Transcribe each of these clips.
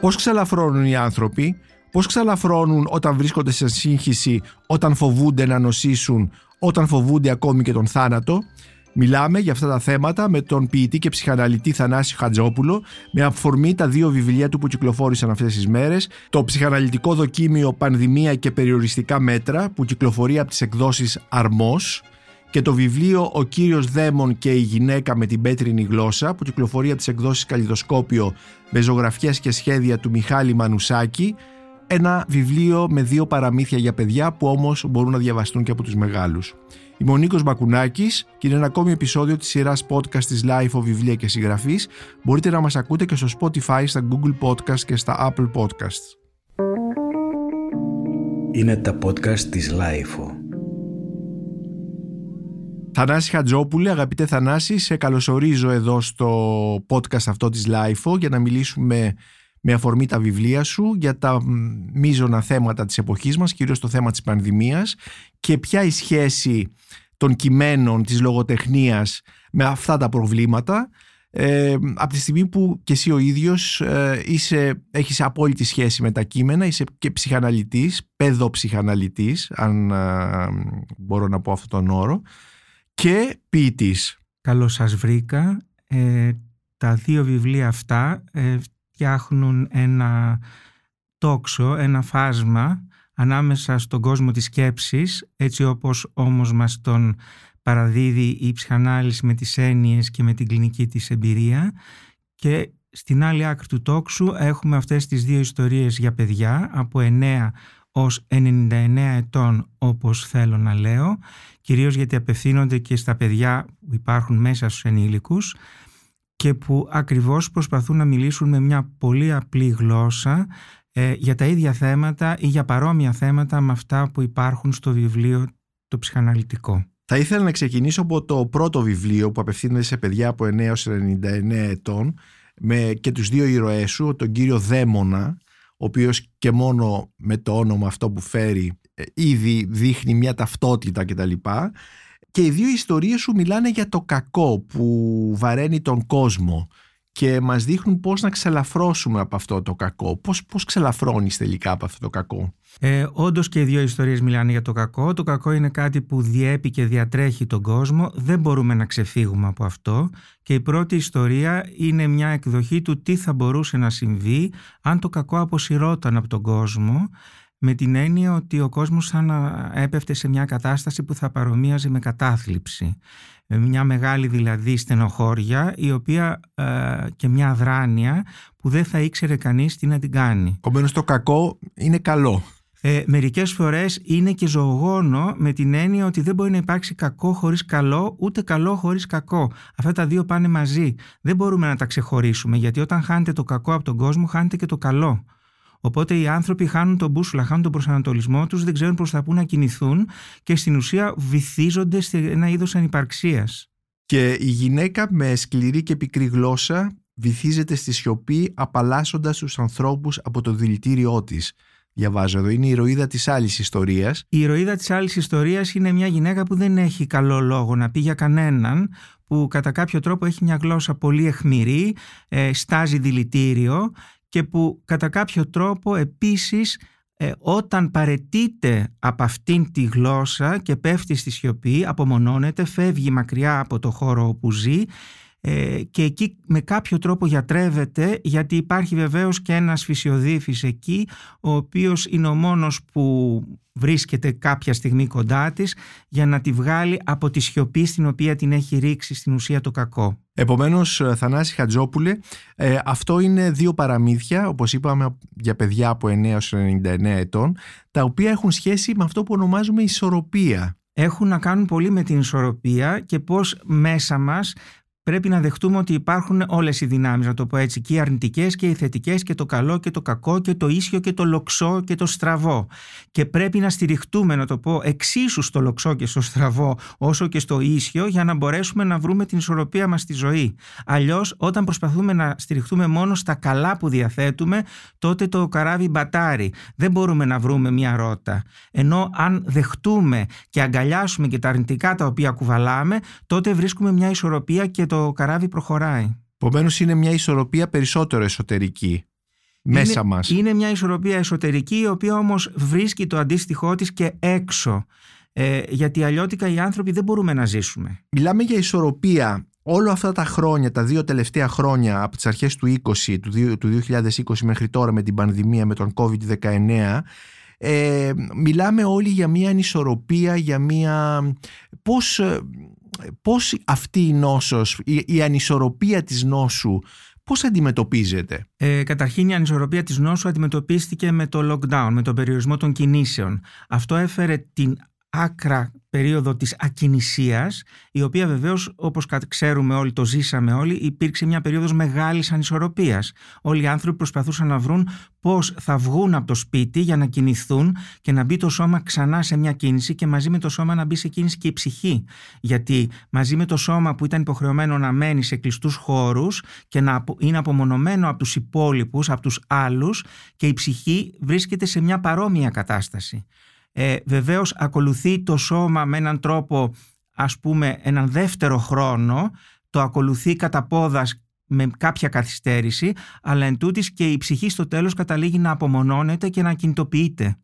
Πώς ξαλαφρώνουν οι άνθρωποι, πώς ξαλαφρώνουν όταν βρίσκονται σε σύγχυση, όταν φοβούνται να νοσήσουν, όταν φοβούνται ακόμη και τον θάνατο. Μιλάμε για αυτά τα θέματα με τον ποιητή και ψυχαναλυτή Θανάση Χατζόπουλο, με αφορμή τα δύο βιβλία του που κυκλοφόρησαν αυτές τις μέρες, το ψυχαναλυτικό δοκίμιο «Πανδημία και περιοριστικά μέτρα» που κυκλοφορεί από τις εκδόσεις Αρμός, και το βιβλίο «Ο κύριος Δαίμων και η γυναίκα με την πέτρινη γλώσσα» που κυκλοφορεί από τις εκδόσεις Καλειδοσκόπιο, με ζωγραφιές και σχέδια του Μιχάλη Μανουσάκη, ένα βιβλίο με δύο παραμύθια για παιδιά που όμως μπορούν να διαβαστούν και από τους μεγάλους. Είμαι ο Νίκος Μπακουνάκης και είναι ένα ακόμη επεισόδιο της σειράς podcast της LIFO Βιβλία και Συγγραφής. Μπορείτε να μας ακούτε και στο Spotify, στα Google Podcast και στα Apple Podcasts. Είναι τα podcast της LIFO. Θανάση Χατζόπουλε, αγαπητέ Θανάση, σε καλωσορίζω εδώ στο podcast αυτό της LIFO για να μιλήσουμε με αφορμή τα βιβλία σου για τα μείζωνα θέματα της εποχής μας, κυρίως το θέμα της πανδημίας και ποια η σχέση των κειμένων της λογοτεχνίας με αυτά τα προβλήματα, από τη στιγμή που και εσύ ο ίδιος έχεις απόλυτη σχέση με τα κείμενα, είσαι και ψυχαναλυτής, παιδοψυχαναλυτής, αν μπορώ να πω αυτόν τον όρο, και ποιητής. Καλώς σας βρήκα. Τα δύο βιβλία αυτά φτιάχνουν ένα τόξο, ένα φάσμα ανάμεσα στον κόσμο της σκέψης, έτσι όπως όμως μας τον παραδίδει η ψυχανάλυση με τις έννοιες και με την κλινική της εμπειρία, και στην άλλη άκρη του τόξου έχουμε αυτές τις δύο ιστορίες για παιδιά από 9 ως 99 ετών, όπως θέλω να λέω, κυρίως γιατί απευθύνονται και στα παιδιά που υπάρχουν μέσα στους ενήλικους και που ακριβώς προσπαθούν να μιλήσουν με μια πολύ απλή γλώσσα για τα ίδια θέματα ή για παρόμοια θέματα με αυτά που υπάρχουν στο βιβλίο το ψυχαναλυτικό. Θα ήθελα να ξεκινήσω από το πρώτο βιβλίο που απευθύνεται σε παιδιά από 9 έως 99 ετών και τους δύο ήρωές σου, τον κύριο Δαίμονα, ο οποίος και μόνο με το όνομα αυτό που φέρει ήδη δείχνει μια ταυτότητα κτλ. Και οι δύο ιστορίες σου μιλάνε για το κακό που βαραίνει τον κόσμο και μας δείχνουν πώς να ξελαφρώσουμε από αυτό το κακό. Πώς ξελαφρώνεις τελικά από αυτό το κακό? Όντως και οι δύο ιστορίες μιλάνε για το κακό. Το κακό είναι κάτι που διέπει και διατρέχει τον κόσμο. Δεν μπορούμε να ξεφύγουμε από αυτό. Και η πρώτη ιστορία είναι μια εκδοχή του τι θα μπορούσε να συμβεί αν το κακό αποσυρώταν από τον κόσμο, με την έννοια ότι ο κόσμος θα έπεφτε σε μια κατάσταση που θα παρομοίαζε με κατάθλιψη. Μια μεγάλη δηλαδή στενοχώρια, η οποία και μια αδράνεια που δεν θα ήξερε κανείς τι να την κάνει. Επομένως το κακό είναι καλό. Μερικές φορές είναι και ζωογόνο, με την έννοια ότι δεν μπορεί να υπάρξει κακό χωρίς καλό, ούτε καλό χωρίς κακό. Αυτά τα δύο πάνε μαζί. Δεν μπορούμε να τα ξεχωρίσουμε, γιατί όταν χάνετε το κακό από τον κόσμο, χάνετε και το καλό. Οπότε οι άνθρωποι χάνουν τον μπούσουλα, χάνουν τον προσανατολισμό τους, δεν ξέρουν προς τα πού να κινηθούν και στην ουσία βυθίζονται σε ένα είδος ανυπαρξίας. Και η γυναίκα με σκληρή και πικρή γλώσσα βυθίζεται στη σιωπή, απαλλάσσοντας τους ανθρώπους από το δηλητήριό της. Διαβάζω εδώ, είναι η ηρωίδα της άλλης ιστορίας. Η ηρωίδα της άλλης ιστορίας είναι μια γυναίκα που δεν έχει καλό λόγο να πει για κανέναν, που κατά κάποιο τρόπο έχει μια γλώσσα πολύ αιχμηρή, στάζει δηλητήριο, και που κατά κάποιο τρόπο επίσης όταν παρετείται από αυτήν τη γλώσσα και πέφτει στη σιωπή, απομονώνεται, φεύγει μακριά από το χώρο όπου ζει και εκεί με κάποιο τρόπο γιατρεύεται, γιατί υπάρχει βεβαίως και ένας φυσιοδίφης εκεί, ο οποίος είναι ο μόνος που βρίσκεται κάποια στιγμή κοντά της για να τη βγάλει από τη σιωπή στην οποία την έχει ρίξει στην ουσία το κακό. Επομένως, Θανάση Χατζόπουλε, αυτό είναι δύο παραμύθια, όπως είπαμε, για παιδιά από 9 έως 99 ετών, τα οποία έχουν σχέση με αυτό που ονομάζουμε ισορροπία. Έχουν να κάνουν πολύ με την ισορροπία και πώς μέσα μας πρέπει να δεχτούμε ότι υπάρχουν όλες οι δυνάμεις, να το πω έτσι, και οι αρνητικές και οι θετικές και το καλό και το κακό και το ίσιο και το λοξό και το στραβό. Και πρέπει να στηριχτούμε, να το πω, εξίσου στο λοξό και στο στραβό όσο και στο ίσιο, για να μπορέσουμε να βρούμε την ισορροπία μας στη ζωή. Αλλιώς, όταν προσπαθούμε να στηριχτούμε μόνο στα καλά που διαθέτουμε, τότε το καράβι μπατάρει. Δεν μπορούμε να βρούμε μια ρότα. Ενώ αν δεχτούμε και αγκαλιάσουμε και τα αρνητικά τα οποία κουβαλάμε, τότε βρίσκουμε μια ισορροπία και το καράβι προχωράει. Επομένως είναι μια ισορροπία περισσότερο εσωτερική. μέσα μας. Είναι μια ισορροπία εσωτερική, η οποία όμως βρίσκει το αντίστοιχό της και έξω. Γιατί αλλιώτικα οι άνθρωποι δεν μπορούμε να ζήσουμε. Μιλάμε για ισορροπία. Όλα αυτά τα χρόνια, τα δύο τελευταία χρόνια, από τις αρχές του 20, του 2020 μέχρι τώρα, με την πανδημία, με τον COVID-19, μιλάμε όλοι για μια ανισορροπία, για μια... Πώς αυτή η νόσος, η ανισορροπία της νόσου, πώς αντιμετωπίζεται? Καταρχήν η ανισορροπία της νόσου αντιμετωπίστηκε με το lockdown, με τον περιορισμό των κινήσεων. Αυτό έφερε την άκρα περίοδο της ακινησίας, η οποία βεβαίως, όπως ξέρουμε όλοι, το ζήσαμε όλοι, υπήρξε μια περίοδος μεγάλης ανισορροπίας. Όλοι οι άνθρωποι προσπαθούσαν να βρουν πώς θα βγουν από το σπίτι για να κινηθούν και να μπει το σώμα ξανά σε μια κίνηση, και μαζί με το σώμα να μπει σε κίνηση και η ψυχή. Γιατί μαζί με το σώμα που ήταν υποχρεωμένο να μένει σε κλειστούς χώρους και να είναι απομονωμένο από τους υπόλοιπους, από τους άλλους, και η ψυχή βρίσκεται σε μια παρόμοια κατάσταση. Βεβαίως ακολουθεί το σώμα με έναν τρόπο, ας πούμε, έναν δεύτερο χρόνο, το ακολουθεί κατά πόδας με κάποια καθυστέρηση, αλλά εν τούτης και η ψυχή στο τέλος καταλήγει να απομονώνεται και να κινητοποιείται.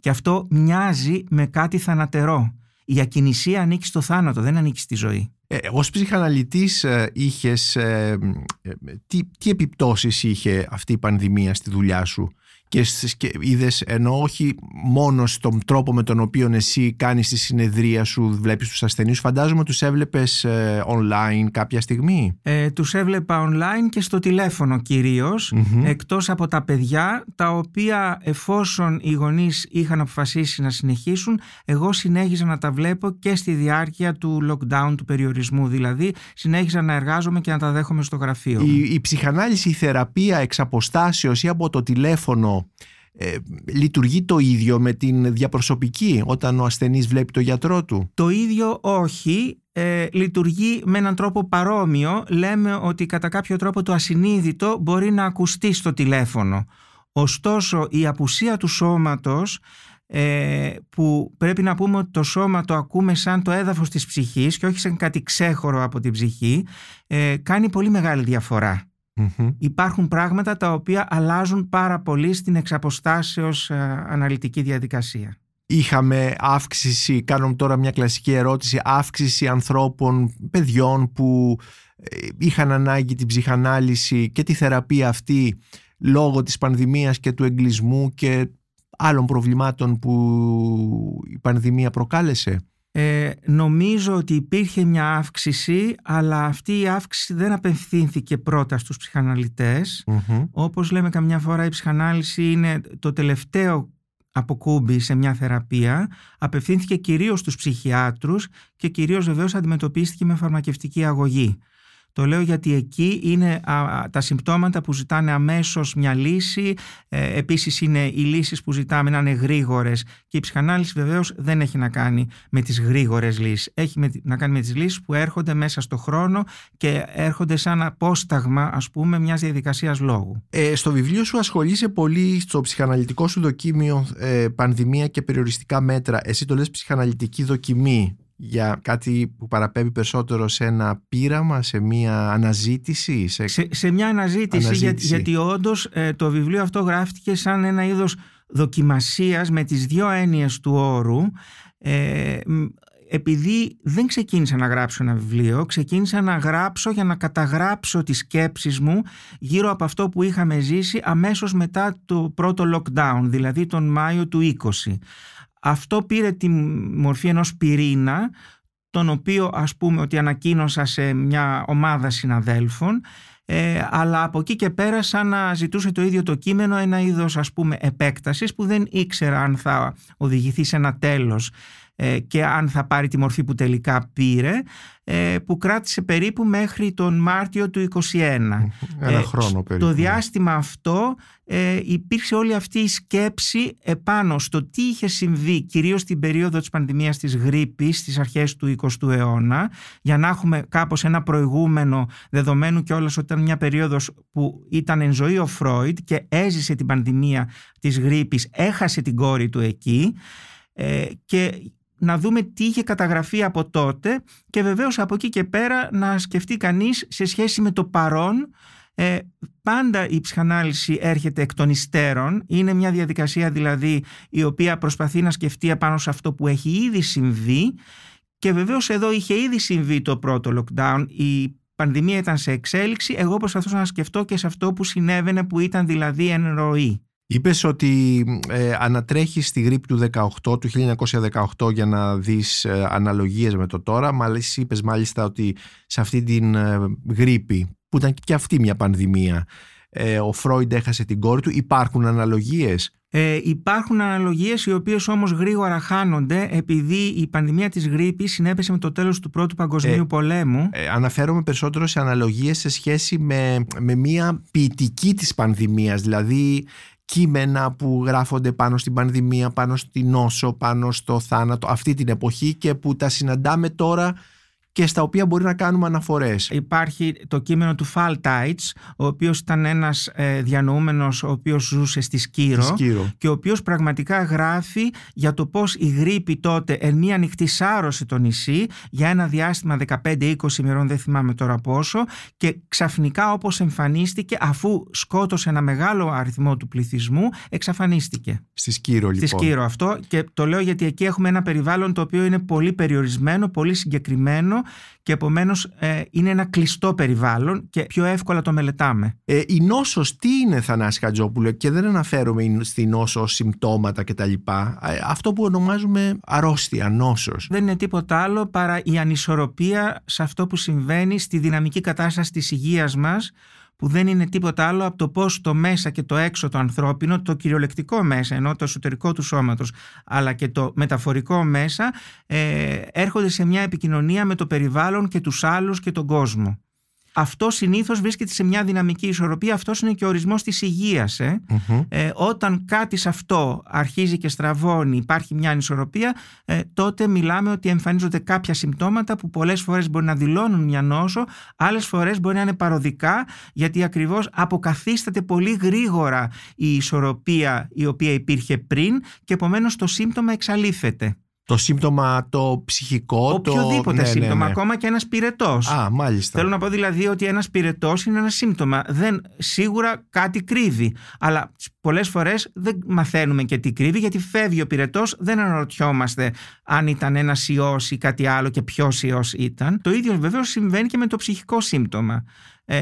Και αυτό μοιάζει με κάτι θανατερό. Η ακινησία ανήκει στο θάνατο, δεν ανήκει στη ζωή. Ως ψυχαναλυτής είχες, τι επιπτώσεις είχε αυτή η πανδημία στη δουλειά σου? Και είδες, ενώ όχι μόνο στον τρόπο με τον οποίο εσύ κάνεις τη συνεδρία σου, βλέπεις τους ασθενείς, φαντάζομαι τους έβλεπες online κάποια στιγμή. Τους έβλεπα online και στο τηλέφωνο κυρίως, εκτός από τα παιδιά, τα οποία, εφόσον οι γονείς είχαν αποφασίσει να συνεχίσουν, εγώ συνέχιζα να τα βλέπω και στη διάρκεια του lockdown, του περιορισμού δηλαδή, συνέχιζα να εργάζομαι και να τα δέχομαι στο γραφείο. Η ψυχανάλυση, η θεραπεία εξ αποστάσεως ή από το τηλέφωνο, λειτουργεί το ίδιο με την διαπροσωπική, όταν ο ασθενής βλέπει το γιατρό του? Το ίδιο όχι, λειτουργεί με έναν τρόπο παρόμοιο. Λέμε ότι κατά κάποιο τρόπο το ασυνείδητο μπορεί να ακουστεί στο τηλέφωνο. Ωστόσο η απουσία του σώματος, που πρέπει να πούμε ότι το σώμα το ακούμε σαν το έδαφος της ψυχής και όχι σαν κάτι ξέχωρο από την ψυχή, κάνει πολύ μεγάλη διαφορά. Υπάρχουν πράγματα τα οποία αλλάζουν πάρα πολύ στην εξαποστάσεως αναλυτική διαδικασία. Είχαμε αύξηση, κάνουμε τώρα μια κλασική ερώτηση, αύξηση ανθρώπων, παιδιών που είχαν ανάγκη την ψυχανάλυση και τη θεραπεία αυτή λόγω της πανδημίας και του εγκλισμού και άλλων προβλημάτων που η πανδημία προκάλεσε. Νομίζω ότι υπήρχε μια αύξηση, αλλά αυτή η αύξηση δεν απευθύνθηκε πρώτα στους ψυχαναλυτές. Όπως λέμε καμιά φορά, η ψυχανάλυση είναι το τελευταίο αποκούμπι σε μια θεραπεία. Απευθύνθηκε κυρίως στους ψυχιάτρους και κυρίως βεβαίως αντιμετωπίστηκε με φαρμακευτική αγωγή. Το λέω γιατί εκεί είναι τα συμπτώματα που ζητάνε αμέσως μια λύση. Επίσης είναι οι λύσεις που ζητάμε να είναι γρήγορες, και η ψυχανάλυση βεβαίως δεν έχει να κάνει με τις γρήγορες λύσεις. Έχει να κάνει με τις λύσεις που έρχονται μέσα στο χρόνο και έρχονται σαν απόσταγμα, ας πούμε, μιας διαδικασίας λόγου. Στο βιβλίο σου ασχολείσαι πολύ, στο ψυχαναλυτικό σου δοκίμιο, πανδημία και περιοριστικά μέτρα. Εσύ το λες ψυχαναλυτική δοκιμή, για κάτι που παραπέμπει περισσότερο σε ένα πείραμα, σε μια αναζήτηση. Σε μια αναζήτηση. γιατί όντως το βιβλίο αυτό γράφτηκε σαν ένα είδος δοκιμασίας με τις δύο έννοιες του όρου. Επειδή δεν ξεκίνησα να γράψω ένα βιβλίο, ξεκίνησα να γράψω για να καταγράψω τις σκέψεις μου γύρω από αυτό που είχαμε ζήσει αμέσως μετά το πρώτο lockdown, δηλαδή τον Μάιο του 20. Αυτό πήρε τη μορφή ενός πυρήνα, τον οποίο, ας πούμε, ότι ανακοίνωσα σε μια ομάδα συναδέλφων, αλλά από εκεί και πέρα σαν να ζητούσε το ίδιο το κείμενο ένα είδος, ας πούμε, επέκτασης που δεν ήξερα αν θα οδηγηθεί σε ένα τέλος και αν θα πάρει τη μορφή που τελικά πήρε, που κράτησε περίπου μέχρι τον Μάρτιο του 2021. Ένα χρόνο περίπου. Το διάστημα αυτό υπήρξε όλη αυτή η σκέψη επάνω στο τι είχε συμβεί, κυρίως στην περίοδο της πανδημίας της γρίπης, στις αρχές του 20ου αιώνα, για να έχουμε κάπως ένα προηγούμενο, δεδομένου κιόλας ότι ήταν μια περίοδος που ήταν εν ζωή ο Φρόιντ και έζησε την πανδημία της γρίπης, έχασε την κόρη του εκεί, και να δούμε τι είχε καταγραφεί από τότε, και βεβαίως από εκεί και πέρα να σκεφτεί κανείς σε σχέση με το παρόν Πάντα η ψυχανάλυση έρχεται εκ των υστέρων, είναι μια διαδικασία δηλαδή η οποία προσπαθεί να σκεφτεί απάνω σε αυτό που έχει ήδη συμβεί, και βεβαίως εδώ είχε ήδη συμβεί το πρώτο lockdown, η πανδημία ήταν σε εξέλιξη, εγώ προσπαθούσα να σκεφτώ και σε αυτό που συνέβαινε, που ήταν δηλαδή εν ροή. Είπες ότι ανατρέχεις στη γρίπη του 1918 για να δεις αναλογίες με το τώρα, μάλιστα είπες μάλιστα ότι σε αυτή την γρίπη, που ήταν και αυτή μια πανδημία, ο Φρόιντ έχασε την κόρη του. Υπάρχουν αναλογίες? Υπάρχουν αναλογίες, οι οποίες όμως γρήγορα χάνονται, επειδή η πανδημία της γρίπης συνέπεσε με το τέλος του Πρώτου Παγκοσμίου Πολέμου. Αναφέρομαι περισσότερο σε αναλογίες σε σχέση με μια ποιητική της πανδημίας, δηλαδή κείμενα που γράφονται πάνω στην πανδημία, πάνω στην νόσο, πάνω στο θάνατο, αυτή την εποχή, και που τα συναντάμε τώρα και στα οποία μπορεί να κάνουμε αναφορές. Υπάρχει το κείμενο του Φαλτάιτς, ο οποίος ήταν ένας διανοούμενος ο οποίος ζούσε στη Σκύρο και ο οποίος πραγματικά γράφει για το πώς η γρίπη τότε εν μία νυχτή σάρωσε το νησί για ένα διάστημα 15-20 ημερών, δεν θυμάμαι τώρα πόσο, και ξαφνικά όπως εμφανίστηκε, αφού σκότωσε ένα μεγάλο αριθμό του πληθυσμού, εξαφανίστηκε. Στη Σκύρο λοιπόν. Στη Σκύρο αυτό, και το λέω γιατί εκεί έχουμε ένα περιβάλλον το οποίο είναι πολύ περιορισμένο, πολύ συγκεκριμένο, και επομένως είναι ένα κλειστό περιβάλλον και πιο εύκολα το μελετάμε. Η νόσος τι είναι, Θανάση Χατζόπουλε? Και δεν αναφέρομαι στη νόσο ως συμπτώματα κτλ. Αυτό που ονομάζουμε αρρώστια, νόσος. Δεν είναι τίποτα άλλο παρά η ανισορροπία σε αυτό που συμβαίνει στη δυναμική κατάσταση της υγείας μας, που δεν είναι τίποτα άλλο από το πώς το μέσα και το έξω το ανθρώπινο, το κυριολεκτικό μέσα, ενώ το εσωτερικό του σώματος, αλλά και το μεταφορικό μέσα, έρχονται σε μια επικοινωνία με το περιβάλλον και τους άλλους και τον κόσμο. Αυτό συνήθως βρίσκεται σε μια δυναμική ισορροπία, αυτός είναι και ο ορισμός της υγείας. Mm-hmm. Όταν κάτι σε αυτό αρχίζει και στραβώνει, υπάρχει μια ανισορροπία, τότε μιλάμε ότι εμφανίζονται κάποια συμπτώματα που πολλές φορές μπορεί να δηλώνουν μια νόσο, άλλες φορές μπορεί να είναι παροδικά, γιατί ακριβώς αποκαθίσταται πολύ γρήγορα η ισορροπία η οποία υπήρχε πριν, και επομένως το σύμπτωμα εξαλείφεται. Το σύμπτωμα το ψυχικό, οποιοδήποτε σύμπτωμα, ακόμα και ένας πυρετός. Α, μάλιστα. Θέλω να πω δηλαδή ότι ένας πυρετός είναι ένα σύμπτωμα. Σίγουρα κάτι κρύβει, αλλά πολλές φορές δεν μαθαίνουμε και τι κρύβει, γιατί φεύγει ο πυρετός, δεν αναρωτιόμαστε αν ήταν ένας ιός ή κάτι άλλο και ποιος ιός ήταν. Το ίδιο βεβαίως συμβαίνει και με το ψυχικό σύμπτωμα.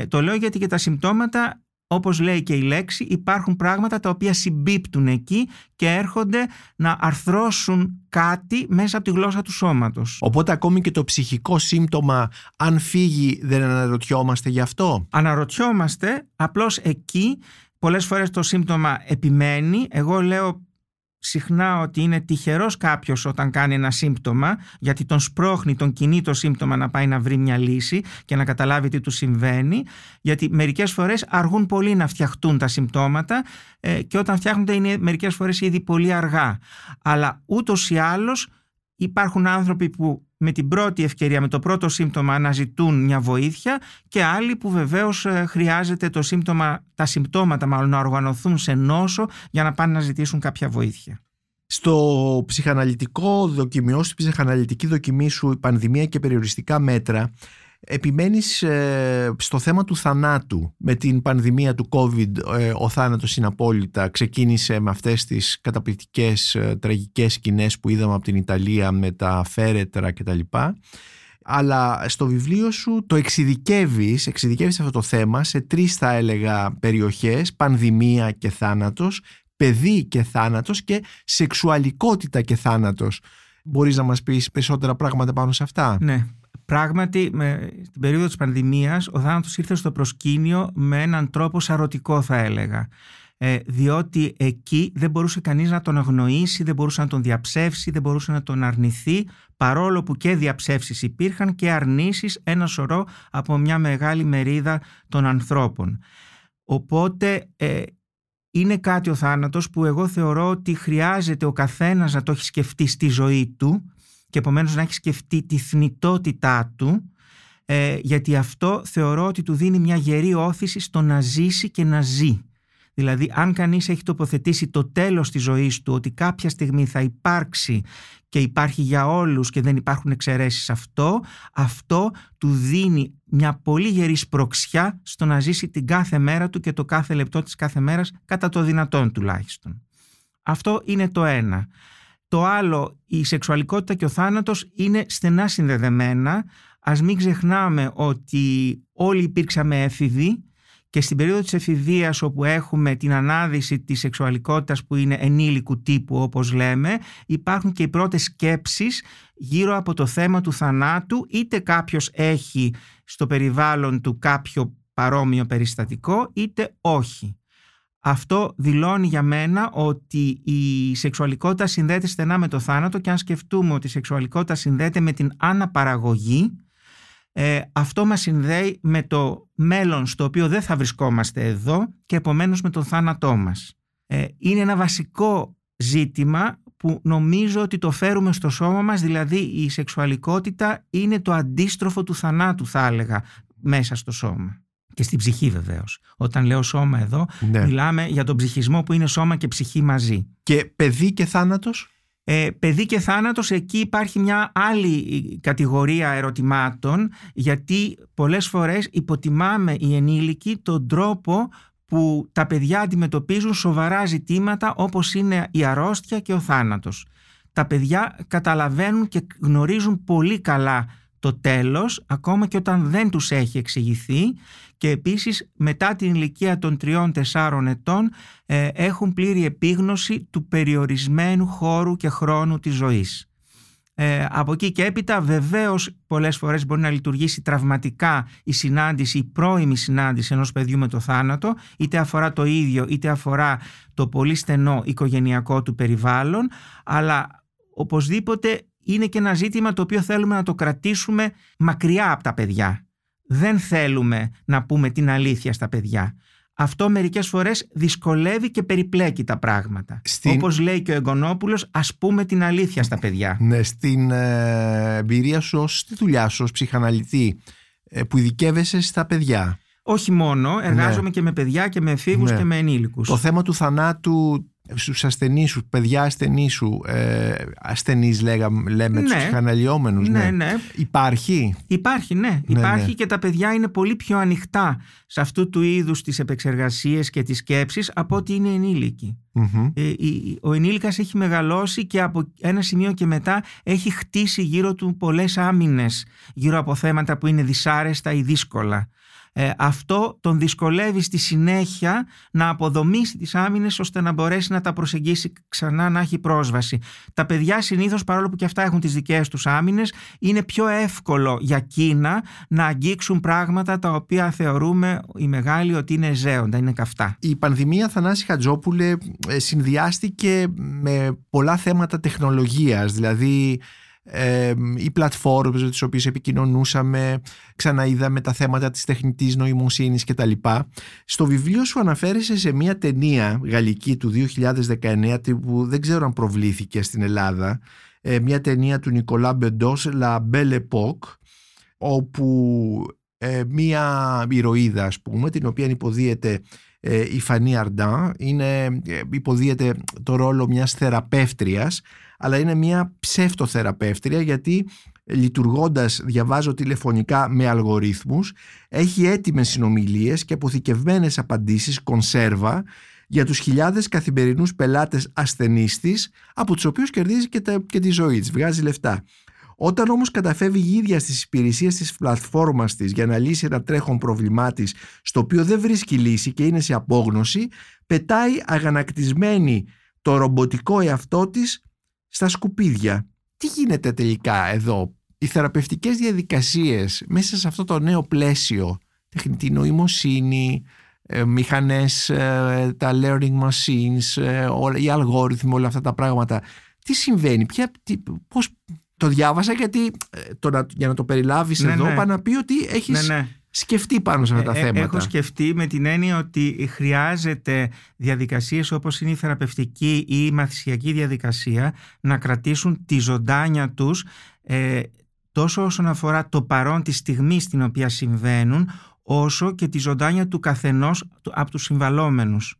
Το λέω γιατί και τα συμπτώματα, όπως λέει και η λέξη, υπάρχουν πράγματα τα οποία συμπίπτουν εκεί και έρχονται να αρθρώσουν κάτι μέσα από τη γλώσσα του σώματος. Οπότε ακόμη και το ψυχικό σύμπτωμα, αν φύγει, δεν αναρωτιόμαστε γι' αυτό. Αναρωτιόμαστε, απλώς εκεί πολλές φορές το σύμπτωμα επιμένει. Εγώ λέω συχνά ότι είναι τυχερός κάποιος όταν κάνει ένα σύμπτωμα, γιατί τον σπρώχνει, τον κινεί το σύμπτωμα να πάει να βρει μια λύση και να καταλάβει τι του συμβαίνει, γιατί μερικές φορές αργούν πολύ να φτιαχτούν τα συμπτώματα, και όταν φτιάχνονται είναι μερικές φορές ήδη πολύ αργά. Αλλά ούτως ή άλλως υπάρχουν άνθρωποι που με την πρώτη ευκαιρία, με το πρώτο σύμπτωμα αναζητούν μια βοήθεια, και άλλοι που βεβαίως χρειάζεται το σύμπτωμα, τα συμπτώματα μάλλον, να οργανωθούν σε νόσο για να πάνε να ζητήσουν κάποια βοήθεια. Στο ψυχαναλυτικό δοκιμιό, στην ψυχαναλυτική δοκιμή σου, η πανδημία και περιοριστικά μέτρα, επιμένεις στο θέμα του θανάτου. Με την πανδημία του COVID ο θάνατος είναι απόλυτα. Ξεκίνησε με αυτές τις καταπληκτικές τραγικές σκηνές που είδαμε από την Ιταλία με τα φέρετρα κτλ. Αλλά στο βιβλίο σου το εξειδικεύεις αυτό το θέμα σε τρεις, θα έλεγα, περιοχές: πανδημία και θάνατος, παιδί και θάνατος, και σεξουαλικότητα και θάνατος. Μπορείς να μας πεις περισσότερα πράγματα πάνω σε αυτά? Ναι. Πράγματι, στην περίοδο της πανδημίας ο θάνατος ήρθε στο προσκήνιο με έναν τρόπο σαρωτικό, θα έλεγα, διότι εκεί δεν μπορούσε κανείς να τον αγνοήσει, δεν μπορούσε να τον διαψεύσει, δεν μπορούσε να τον αρνηθεί, παρόλο που και διαψεύσεις υπήρχαν και αρνήσεις, ένα σωρό, από μια μεγάλη μερίδα των ανθρώπων. Οπότε είναι κάτι ο θάνατος που εγώ θεωρώ ότι χρειάζεται ο καθένας να το έχει σκεφτεί στη ζωή του, και επομένως να έχει σκεφτεί τη θνητότητά του, γιατί αυτό θεωρώ ότι του δίνει μια γερή όθηση στο να ζήσει και να ζει. Δηλαδή, αν κανείς έχει τοποθετήσει το τέλος της ζωής του ότι κάποια στιγμή θα υπάρξει και υπάρχει για όλους και δεν υπάρχουν εξαιρέσεις, αυτό του δίνει μια πολύ γερή σπροξιά στο να ζήσει την κάθε μέρα του και το κάθε λεπτό της κάθε μέρας κατά το δυνατόν τουλάχιστον. Αυτό είναι το ένα. Το άλλο, η σεξουαλικότητα και ο θάνατος είναι στενά συνδεδεμένα. Ας μην ξεχνάμε ότι όλοι υπήρξαμε έφηβοι και στην περίοδο της εφηβείας, όπου έχουμε την ανάδυση της σεξουαλικότητας που είναι ενήλικου τύπου όπως λέμε, υπάρχουν και οι πρώτες σκέψεις γύρω από το θέμα του θανάτου, είτε κάποιος έχει στο περιβάλλον του κάποιο παρόμοιο περιστατικό είτε όχι. Αυτό δηλώνει για μένα ότι η σεξουαλικότητα συνδέεται στενά με το θάνατο, και αν σκεφτούμε ότι η σεξουαλικότητα συνδέεται με την αναπαραγωγή, αυτό μας συνδέει με το μέλλον στο οποίο δεν θα βρισκόμαστε εδώ και επομένως με τον θάνατό μας. Είναι ένα βασικό ζήτημα που νομίζω ότι το φέρουμε στο σώμα μας, δηλαδή η σεξουαλικότητα είναι το αντίστροφο του θανάτου, θα έλεγα, μέσα στο σώμα. Και στην ψυχή βεβαίως. Όταν λέω σώμα εδώ, μιλάμε για τον ψυχισμό που είναι σώμα και ψυχή μαζί. Και παιδί και θάνατος? Παιδί και θάνατος, εκεί υπάρχει μια άλλη κατηγορία ερωτημάτων, γιατί πολλές φορές υποτιμάμε οι ενήλικοι τον τρόπο που τα παιδιά αντιμετωπίζουν σοβαρά ζητήματα όπως είναι η αρρώστια και ο θάνατος. Τα παιδιά καταλαβαίνουν και γνωρίζουν πολύ καλά το τέλος, ακόμα και όταν δεν τους έχει εξηγηθεί, και επίσης μετά την ηλικία των 3-4 ετών έχουν πλήρη επίγνωση του περιορισμένου χώρου και χρόνου της ζωής. Από εκεί και έπειτα βεβαίως πολλές φορές μπορεί να λειτουργήσει τραυματικά η συνάντηση, η πρώιμη συνάντηση ενός παιδιού με το θάνατο, είτε αφορά το ίδιο είτε αφορά το πολύ στενό οικογενειακό του περιβάλλον, αλλά οπωσδήποτε είναι και ένα ζήτημα το οποίο θέλουμε να το κρατήσουμε μακριά από τα παιδιά. Δεν θέλουμε να πούμε την αλήθεια στα παιδιά. Αυτό μερικές φορές δυσκολεύει και περιπλέκει τα πράγματα. Όπως λέει και ο Εγγονόπουλος, ας πούμε την αλήθεια στα παιδιά. Ναι, στην εμπειρία σου στη δουλειά σου ως ψυχαναλυτή που ειδικεύεσαι στα παιδιά. Όχι μόνο, εργάζομαι και με παιδιά και με εφήβους και με ενήλικους. Το θέμα του θανάτου στους ασθενείς σου, παιδιά ασθενείς σου, ασθενείς λέμε τους ψυχαναλυόμενους, Υπάρχει και τα παιδιά είναι πολύ πιο ανοιχτά σε αυτού του είδους τις επεξεργασίες και τις σκέψεις από ότι είναι ενήλικοι. Mm-hmm. Ο ενήλικας έχει μεγαλώσει και από ένα σημείο και μετά έχει χτίσει γύρω του πολλές άμυνες γύρω από θέματα που είναι δυσάρεστα ή δύσκολα. Αυτό τον δυσκολεύει στη συνέχεια να αποδομήσει τις άμυνες ώστε να μπορέσει να τα προσεγγίσει ξανά, να έχει πρόσβαση. Τα παιδιά συνήθως, παρόλο που και αυτά έχουν τις δικές τους άμυνες, είναι πιο εύκολο για εκείνα να αγγίξουν πράγματα τα οποία θεωρούμε οι μεγάλοι ότι είναι ζέοντα, είναι καυτά. Η πανδημία, Θανάση Χατζόπουλε, συνδυάστηκε με πολλά θέματα τεχνολογίας, δηλαδή οι πλατφόρμες τις οποίες επικοινωνούσαμε, ξαναείδαμε τα θέματα της τεχνητής νοημοσύνης κτλ. Στο βιβλίο σου αναφέρεσαι σε μια ταινία γαλλική του 2019 που δεν ξέρω αν προβλήθηκε στην Ελλάδα, μια ταινία του Νικολά Μπεντός, La Belle Époque, όπου μια ηρωίδα, ας πούμε, την οποία υποδίεται η Φανή Αρντάν, υποδίεται το ρόλο μιας θεραπεύτριας, αλλά είναι μια ψευτοθεραπεύτρια, γιατί λειτουργώντας, διαβάζω τηλεφωνικά με αλγορίθμους, έχει έτοιμες συνομιλίες και αποθηκευμένες απαντήσεις, κονσέρβα, για τους χιλιάδες καθημερινούς πελάτες ασθενείς της, από τους οποίους κερδίζει και τη ζωή της, βγάζει λεφτά. Όταν όμως καταφεύγει η ίδια στις υπηρεσίες της πλατφόρμας της για να λύσει ένα τρέχον πρόβλημά της, στο οποίο δεν βρίσκει λύση και είναι σε απόγνωση, πετάει αγανακτισμένη το ρομποτικό εαυτό της στα σκουπίδια. Τι γίνεται τελικά εδώ? Οι θεραπευτικές διαδικασίες μέσα σε αυτό το νέο πλαίσιο, τεχνητή νοημοσύνη, μηχανές, τα learning machines, οι αλγόριθμοι, όλα αυτά τα πράγματα, τι συμβαίνει, πώς? Το διάβασα γιατί για να το περιλάβεις εδώ πάνω να πει ότι έχεις σκεφτεί πάνω σε αυτά τα θέματα. Έχω σκεφτεί με την έννοια ότι χρειάζεται διαδικασίες όπως είναι η θεραπευτική ή η μαθησιακή διαδικασία να κρατήσουν τη ζωντάνια τους, τόσο όσον αφορά το παρόν, τη στιγμή στην οποία συμβαίνουν, όσο και τη ζωντάνια του καθενός από τους συμβαλόμενους.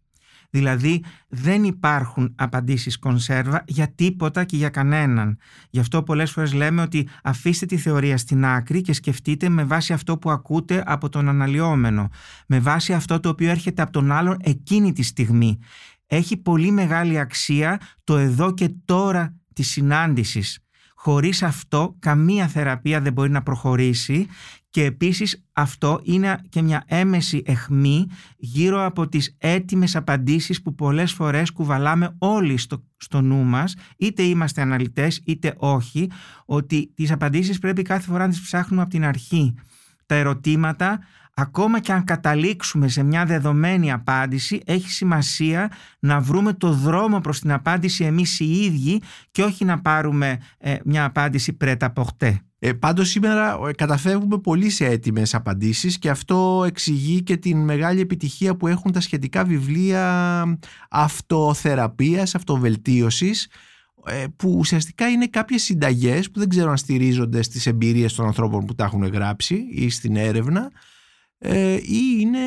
Δηλαδή δεν υπάρχουν απαντήσεις κονσέρβα για τίποτα και για κανέναν. Γι' αυτό πολλές φορές λέμε ότι αφήστε τη θεωρία στην άκρη και σκεφτείτε με βάση αυτό που ακούτε από τον αναλυόμενο, με βάση αυτό το οποίο έρχεται από τον άλλον εκείνη τη στιγμή. Έχει πολύ μεγάλη αξία το εδώ και τώρα της συνάντησης. Χωρίς αυτό καμία θεραπεία δεν μπορεί να προχωρήσει και επίσης αυτό είναι και μια έμεση αιχμή γύρω από τις έτοιμες απαντήσεις που πολλές φορές κουβαλάμε όλοι στο νου μας, είτε είμαστε αναλυτές είτε όχι, ότι τις απαντήσεις πρέπει κάθε φορά να τις ψάχνουμε από την αρχή. Τα ερωτήματα, ακόμα και αν καταλήξουμε σε μια δεδομένη απάντηση, έχει σημασία να βρούμε το δρόμο προς την απάντηση εμείς οι ίδιοι και όχι να πάρουμε μια απάντηση πρέτα ποχτέ. Πάντως σήμερα καταφεύγουμε πολύ σε έτοιμες απαντήσεις και αυτό εξηγεί και την μεγάλη επιτυχία που έχουν τα σχετικά βιβλία αυτοθεραπείας, αυτοβελτίωσης, που ουσιαστικά είναι κάποιες συνταγές που δεν ξέρω αν στηρίζονται στις εμπειρίες των ανθρώπων που τα έχουν γράψει ή στην έρευνα, ή είναι,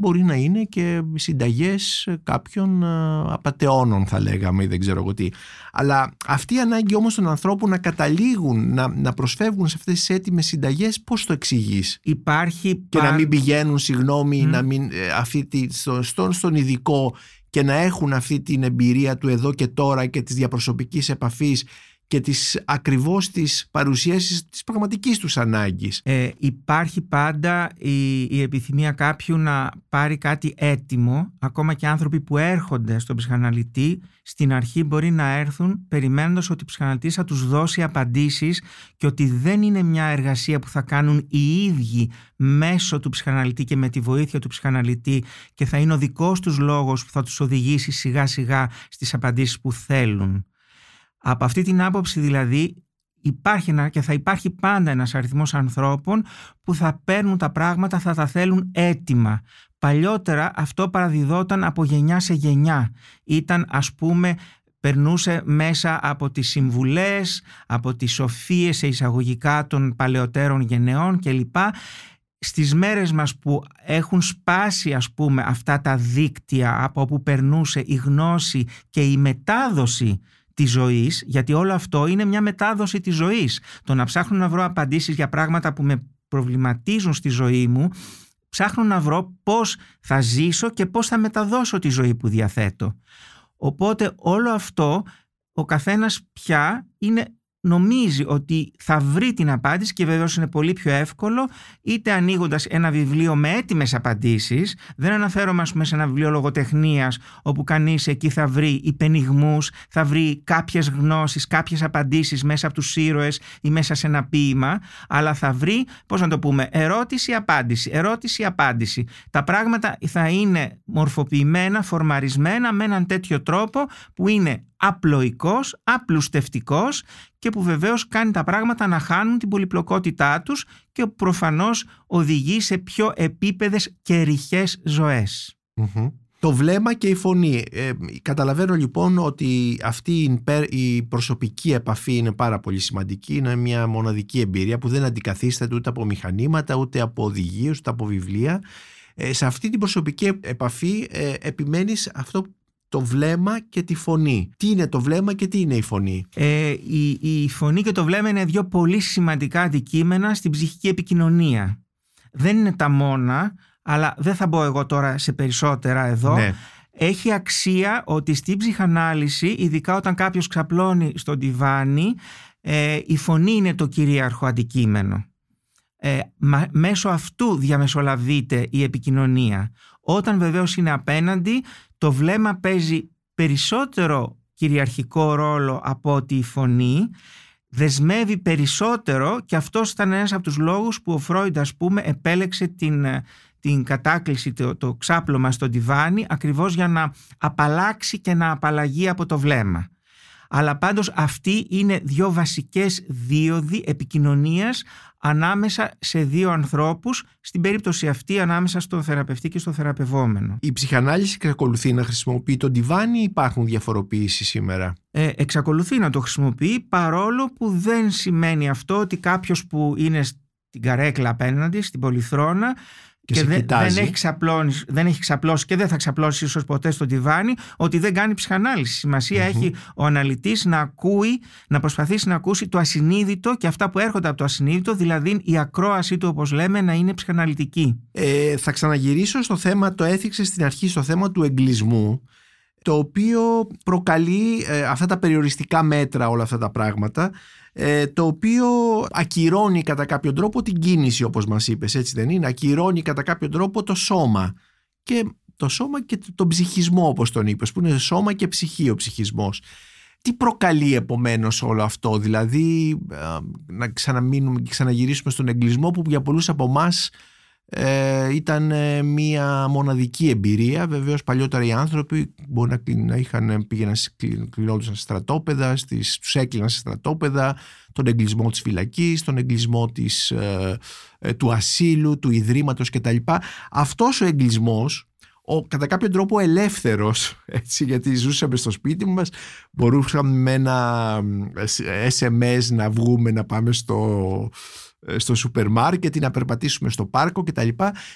μπορεί να είναι και συνταγές κάποιων απατεώνων θα λέγαμε ή δεν ξέρω εγώ τι. Αλλά αυτή η ανάγκη όμως των ανθρώπων να καταλήγουν, να προσφεύγουν σε αυτές τις έτοιμες συνταγές, πώς το εξηγείς? Να μην πηγαίνουν, να μην, στον ειδικό και να έχουν αυτή την εμπειρία του εδώ και τώρα και της διαπροσωπικής επαφής και της παρουσίασης της πραγματικής τους ανάγκης. Υπάρχει πάντα η επιθυμία κάποιου να πάρει κάτι έτοιμο, ακόμα και άνθρωποι που έρχονται στον ψυχαναλυτή, στην αρχή μπορεί να έρθουν περιμένοντας ότι ο ψυχαναλυτής θα τους δώσει απαντήσεις και ότι δεν είναι μια εργασία που θα κάνουν οι ίδιοι μέσω του ψυχαναλυτή και με τη βοήθεια του ψυχαναλυτή και θα είναι ο δικός τους λόγος που θα τους οδηγήσει σιγά σιγά στις απαντήσεις που θέλουν. Από αυτή την άποψη δηλαδή υπάρχει και θα υπάρχει πάντα ένας αριθμός ανθρώπων που θα παίρνουν τα πράγματα, θα τα θέλουν έτοιμα. Παλιότερα αυτό παραδιδόταν από γενιά σε γενιά. Ήταν περνούσε μέσα από τις συμβουλές, από τις σοφίες σε εισαγωγικά των παλαιότερων γενεών κλπ. Στις μέρες μας που έχουν σπάσει αυτά τα δίκτυα από όπου περνούσε η γνώση και η μετάδοση της ζωής, γιατί όλο αυτό είναι μια μετάδοση της ζωής. Το να ψάχνω να βρω απαντήσεις για πράγματα που με προβληματίζουν στη ζωή μου, ψάχνω να βρω πώς θα ζήσω και πώς θα μεταδώσω τη ζωή που διαθέτω. Οπότε όλο αυτό ο καθένας πια νομίζει ότι θα βρει την απάντηση και βεβαίως είναι πολύ πιο εύκολο είτε ανοίγοντας ένα βιβλίο με έτοιμες απαντήσεις, δεν αναφέρομαι σε ένα βιβλίο λογοτεχνίας όπου κανείς εκεί θα βρει υπενιγμούς, θα βρει κάποιες γνώσεις, κάποιες απαντήσεις μέσα από τους ήρωες ή μέσα σε ένα ποίημα, αλλά θα βρει, ερώτηση-απάντηση, ερώτηση-απάντηση. Τα πράγματα θα είναι μορφοποιημένα, φορμαρισμένα με έναν τέτοιο τρόπο που είναι απλοϊκός, απλουστευτικός και που βεβαίως κάνει τα πράγματα να χάνουν την πολυπλοκότητά τους και προφανώς οδηγεί σε πιο επίπεδες και ρηχές ζωές. Mm-hmm. Το βλέμμα και η φωνή. Καταλαβαίνω λοιπόν ότι αυτή η προσωπική επαφή είναι πάρα πολύ σημαντική. Είναι μια μοναδική εμπειρία που δεν αντικαθίσταται ούτε από μηχανήματα, ούτε από οδηγίες, ούτε από βιβλία. Σε αυτή την προσωπική επαφή επιμένεις αυτό, το βλέμμα και τη φωνή. Τι είναι το βλέμμα και τι είναι η φωνή? Η φωνή και το βλέμμα είναι δύο πολύ σημαντικά αντικείμενα στην ψυχική επικοινωνία. Δεν είναι τα μόνα, αλλά δεν θα μπω εγώ τώρα σε περισσότερα εδώ. Ναι. Έχει αξία ότι στην ψυχανάλυση, ειδικά όταν κάποιος ξαπλώνει στο ντιβάνι, η φωνή είναι το κυρίαρχο αντικείμενο. Μέσω αυτού διαμεσολαβείται η επικοινωνία. Όταν βεβαίως είναι απέναντι, το βλέμμα παίζει περισσότερο κυριαρχικό ρόλο από ότι η φωνή, δεσμεύει περισσότερο και αυτός ήταν ένας από τους λόγους που ο Φρόιντ επέλεξε την κατάκληση, το ξάπλωμα στο ντιβάνι, ακριβώς για να απαλλάξει και να απαλλαγεί από το βλέμμα. Αλλά πάντως αυτοί είναι δύο βασικές δίωδοι επικοινωνίας ανάμεσα σε δύο ανθρώπους, στην περίπτωση αυτή ανάμεσα στον θεραπευτή και στον θεραπευόμενο. Η ψυχανάλυση εξακολουθεί να χρησιμοποιεί τον ντιβάνι ή υπάρχουν διαφοροποιήσεις σήμερα? Εξακολουθεί να το χρησιμοποιεί, παρόλο που δεν σημαίνει αυτό ότι κάποιος που είναι στην καρέκλα απέναντι, στην πολυθρόνα, Και δεν έχει ξαπλώσει και δεν θα ξαπλώσει ίσως ποτέ στο τιβάνι ότι δεν κάνει ψυχανάλυση. Σημασία έχει ο αναλυτής να ακούει, να προσπαθήσει να ακούσει το ασυνείδητο και αυτά που έρχονται από το ασυνείδητο, δηλαδή η ακρόαση του, όπως λέμε, να είναι ψυχαναλυτική. Θα ξαναγυρίσω στο θέμα, το έθιξε στην αρχή, στο θέμα του εγκλισμού, το οποίο προκαλεί αυτά τα περιοριστικά μέτρα, όλα αυτά τα πράγματα, το οποίο ακυρώνει κατά κάποιο τρόπο την κίνηση, όπως μας είπες, έτσι δεν είναι? Ακυρώνει κατά κάποιο τρόπο το σώμα, και το σώμα και τον ψυχισμό, όπως τον είπες, που είναι σώμα και ψυχή ο ψυχισμός. Τι προκαλεί επομένως όλο αυτό? Δηλαδή να ξαναμείνουμε και ξαναγυρίσουμε στον εγκλισμό, που για πολλούς από εμάς ήταν μία μοναδική εμπειρία. Βεβαίως παλιότερα οι άνθρωποι μπορεί να είχαν, πήγαιναν, κλεινόντουσαν σε στρατόπεδα, τους έκλειναν σε στρατόπεδα, τον εγκλισμό της φυλακής, τον εγκλισμό του ασύλου, του ιδρύματος κτλ. Αυτός ο εγκλισμός, κατά κάποιο τρόπο ελεύθερος, έτσι, γιατί ζούσαμε στο σπίτι μας, μπορούσαμε με ένα SMS να βγούμε, να πάμε στο σούπερ μάρκετ ή να περπατήσουμε στο πάρκο κτλ.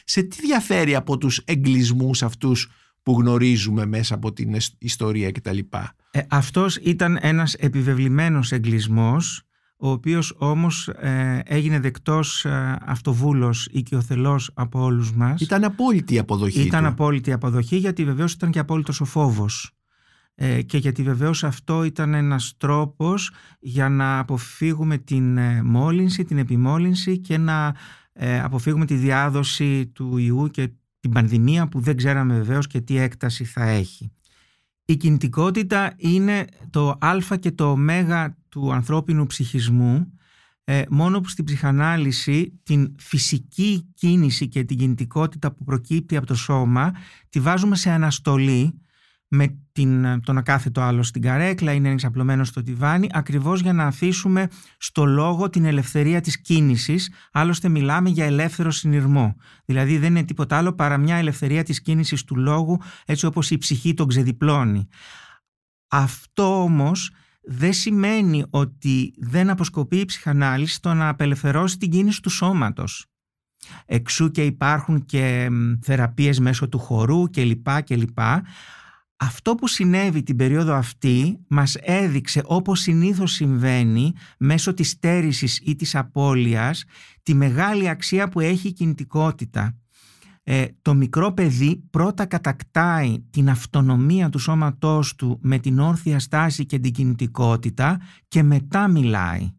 Σε τι διαφέρει από τους εγκλισμούς αυτούς που γνωρίζουμε μέσα από την ιστορία κτλ? Αυτός ήταν ένας επιβεβλημένος εγκλισμός, ο οποίος όμως έγινε δεκτός αυτοβούλος, οικειοθελώς από όλους μας. Ήταν απόλυτη η αποδοχή. Ήταν απόλυτη αποδοχή, γιατί βεβαίως ήταν και απόλυτος ο φόβος. Και γιατί βεβαίως αυτό ήταν ένας τρόπος για να αποφύγουμε την μόλυνση, την επιμόλυνση, και να αποφύγουμε τη διάδοση του ιού και την πανδημία, που δεν ξέραμε βεβαίως και τι έκταση θα έχει. Η κινητικότητα είναι το α και το ω του ανθρώπινου ψυχισμού, μόνο που στην ψυχανάλυση την φυσική κίνηση και την κινητικότητα που προκύπτει από το σώμα τη βάζουμε σε αναστολή, με τον ακάθετο άλλο στην καρέκλα, είναι εξαπλωμένο στο τιβάνι, ακριβώς για να αφήσουμε στο λόγο την ελευθερία της κίνησης. Άλλωστε μιλάμε για ελεύθερο συνειρμό. Δηλαδή δεν είναι τίποτα άλλο παρά μια ελευθερία της κίνησης του λόγου, έτσι όπως η ψυχή τον ξεδιπλώνει. Αυτό όμως δεν σημαίνει ότι δεν αποσκοπεί η ψυχανάλυση στο να απελευθερώσει την κίνηση του σώματος. Εξού και υπάρχουν και θεραπείες μέσω του χορού κλπ. Αυτό που συνέβη την περίοδο αυτή μας έδειξε, όπως συνήθως συμβαίνει μέσω της στέρησης ή της απώλειας, τη μεγάλη αξία που έχει η κινητικότητα. Το μικρό παιδί πρώτα κατακτάει την αυτονομία του σώματός του με την όρθια στάση και την κινητικότητα, και μετά μιλάει.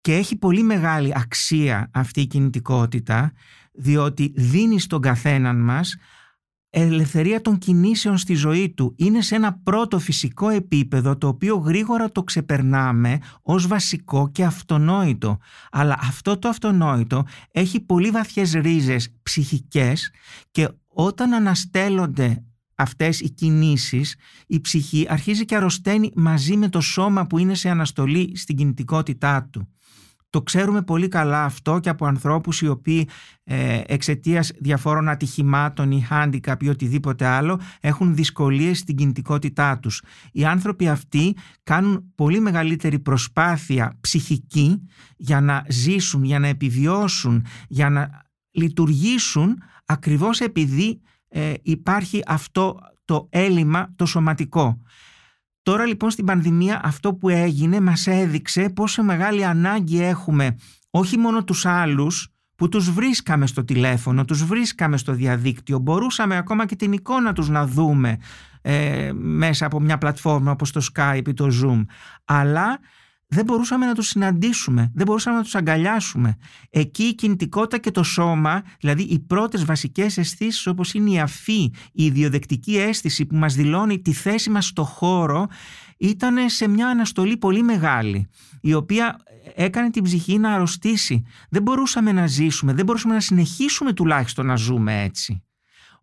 Και έχει πολύ μεγάλη αξία αυτή η κινητικότητα, διότι δίνει στον καθέναν μας ελευθερία των κινήσεων στη ζωή του. Είναι σε ένα πρώτο φυσικό επίπεδο, το οποίο γρήγορα το ξεπερνάμε ως βασικό και αυτονόητο. Αλλά αυτό το αυτονόητο έχει πολύ βαθιές ρίζες ψυχικές, και όταν αναστέλλονται αυτές οι κινήσεις, η ψυχή αρχίζει και αρρωσταίνει μαζί με το σώμα που είναι σε αναστολή στην κινητικότητά του. Το ξέρουμε πολύ καλά αυτό και από ανθρώπους οι οποίοι εξαιτίας διαφόρων ατυχημάτων ή handicap ή οτιδήποτε άλλο έχουν δυσκολίες στην κινητικότητά τους. Οι άνθρωποι αυτοί κάνουν πολύ μεγαλύτερη προσπάθεια ψυχική για να ζήσουν, για να επιβιώσουν, για να λειτουργήσουν, ακριβώς επειδή υπάρχει αυτό το έλλειμμα το σωματικό. Τώρα λοιπόν στην πανδημία αυτό που έγινε μας έδειξε πόσο μεγάλη ανάγκη έχουμε, όχι μόνο τους άλλους που τους βρίσκαμε στο τηλέφωνο, τους βρίσκαμε στο διαδίκτυο, μπορούσαμε ακόμα και την εικόνα τους να δούμε μέσα από μια πλατφόρμα όπως το Skype ή το Zoom, αλλά δεν μπορούσαμε να τους συναντήσουμε, δεν μπορούσαμε να τους αγκαλιάσουμε. Εκεί η κινητικότητα και το σώμα, δηλαδή οι πρώτες βασικές αισθήσεις όπως είναι η αφή, η ιδιοδεκτική αίσθηση που μας δηλώνει τη θέση μας στο χώρο, ήταν σε μια αναστολή πολύ μεγάλη, η οποία έκανε την ψυχή να αρρωστήσει. Δεν μπορούσαμε να ζήσουμε, δεν μπορούσαμε να συνεχίσουμε τουλάχιστον να ζούμε έτσι.